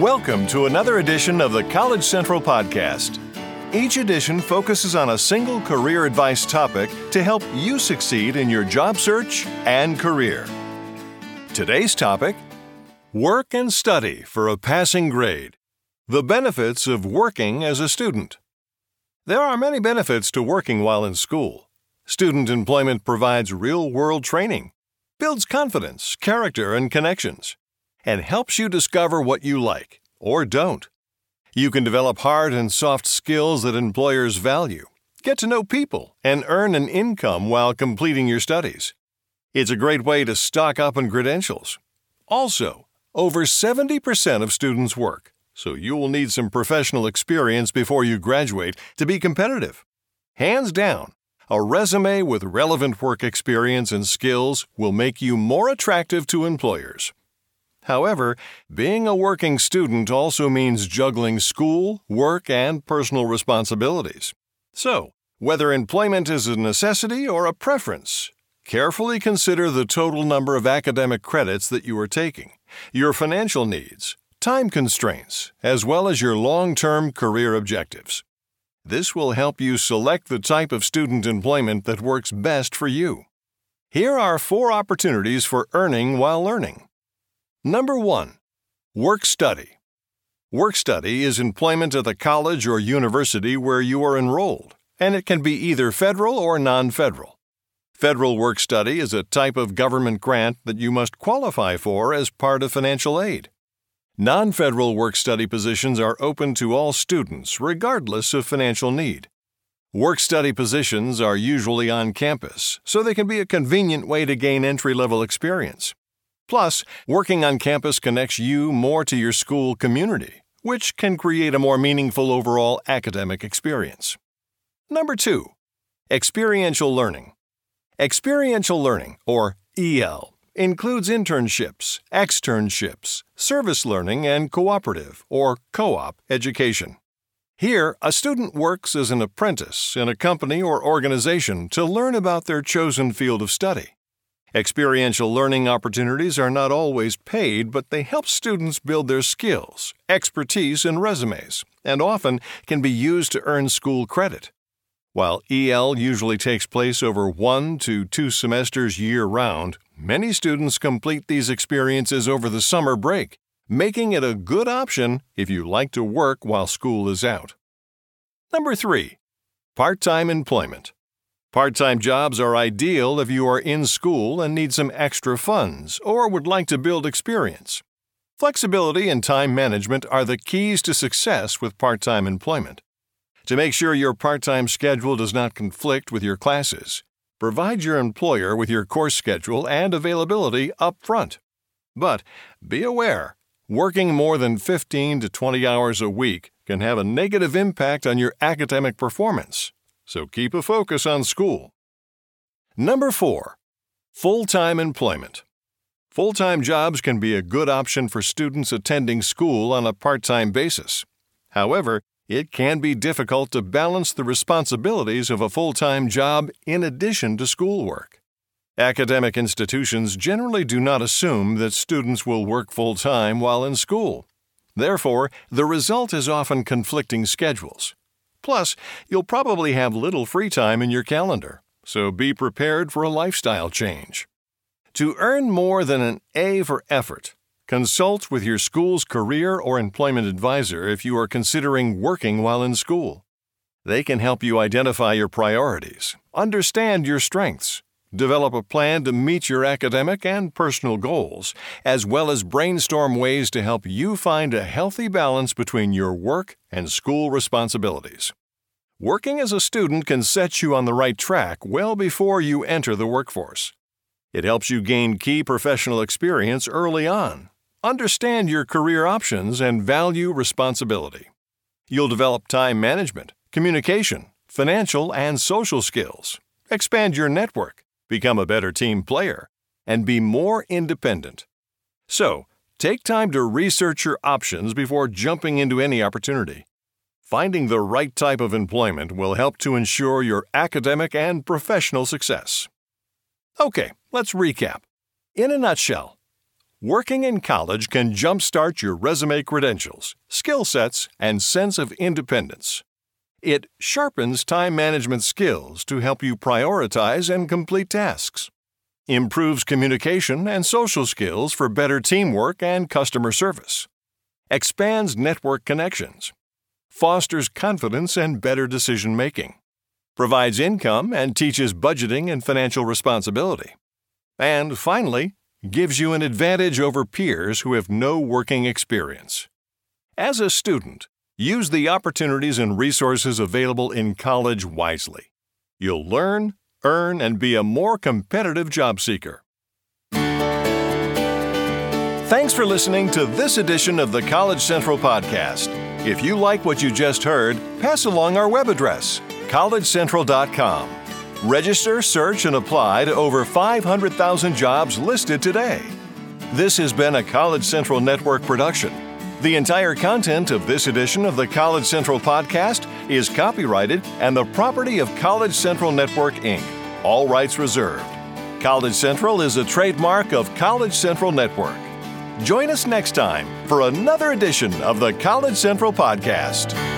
Welcome to another edition of the College Central Podcast. Each edition focuses on a single career advice topic to help you succeed in your job search and career. Today's topic, work and study for a passing grade. The benefits of working as a student. There are many benefits to working while in school. Student employment provides real-world training, builds confidence, character, and connections, and helps you discover what you like or don't. You can develop hard and soft skills that employers value, get to know people, and earn an income while completing your studies. It's a great way to stock up on credentials. Also, over 70% of students work, so you will need some professional experience before you graduate to be competitive. Hands down, a resume with relevant work experience and skills will make you more attractive to employers. However, being a working student also means juggling school, work, and personal responsibilities. So, whether employment is a necessity or a preference, carefully consider the total number of academic credits that you are taking, your financial needs, time constraints, as well as your long-term career objectives. This will help you select the type of student employment that works best for you. Here are 4 opportunities for earning while learning. Number 1. Work-study. Work-study is employment at the college or university where you are enrolled, and it can be either federal or non-federal. Federal work-study is a type of government grant that you must qualify for as part of financial aid. Non-federal work-study positions are open to all students, regardless of financial need. Work-study positions are usually on campus, so they can be a convenient way to gain entry-level experience. Plus, working on campus connects you more to your school community, which can create a more meaningful overall academic experience. Number 2. Experiential learning. Experiential learning, or EL, includes internships, externships, service learning, and cooperative, or co-op, education. Here, a student works as an apprentice in a company or organization to learn about their chosen field of study. Experiential learning opportunities are not always paid, but they help students build their skills, expertise, and resumes, and often can be used to earn school credit. While EL usually takes place over 1 to 2 semesters year-round, many students complete these experiences over the summer break, making it a good option if you like to work while school is out. Number 3. Part-time employment. Part-time jobs are ideal if you are in school and need some extra funds or would like to build experience. Flexibility and time management are the keys to success with part-time employment. To make sure your part-time schedule does not conflict with your classes, provide your employer with your course schedule and availability up front. But be aware, working more than 15 to 20 hours a week can have a negative impact on your academic performance. So keep a focus on school. Number 4. Full-time employment. Full-time jobs can be a good option for students attending school on a part-time basis. However, it can be difficult to balance the responsibilities of a full-time job in addition to schoolwork. Academic institutions generally do not assume that students will work full-time while in school. Therefore, the result is often conflicting schedules. Plus, you'll probably have little free time in your calendar, so be prepared for a lifestyle change. To earn more than an A for effort, consult with your school's career or employment advisor if you are considering working while in school. They can help you identify your priorities, understand your strengths, develop a plan to meet your academic and personal goals, as well as brainstorm ways to help you find a healthy balance between your work and school responsibilities. Working as a student can set you on the right track well before you enter the workforce. It helps you gain key professional experience early on, understand your career options, and value responsibility. You'll develop time management, communication, financial, and social skills, expand your network, become a better team player, and be more independent. So, take time to research your options before jumping into any opportunity. Finding the right type of employment will help to ensure your academic and professional success. Okay, let's recap. In a nutshell, Working in college can jumpstart your resume credentials, skill sets, and sense of independence. It sharpens time management skills to help you prioritize and complete tasks, improves communication and social skills for better teamwork and customer service, expands network connections, fosters confidence and better decision-making, provides income and teaches budgeting and financial responsibility, and finally, gives you an advantage over peers who have no working experience. As a student, use the opportunities and resources available in college wisely. You'll learn, earn, and be a more competitive job seeker. Thanks for listening to this edition of the College Central Podcast. If you like what you just heard, pass along our web address, collegecentral.com. Register, search, and apply to over 500,000 jobs listed today. This has been a College Central Network production. The entire content of this edition of the College Central Podcast is copyrighted and the property of College Central Network, Inc. All rights reserved. College Central is a trademark of College Central Network. Join us next time for another edition of the College Central Podcast.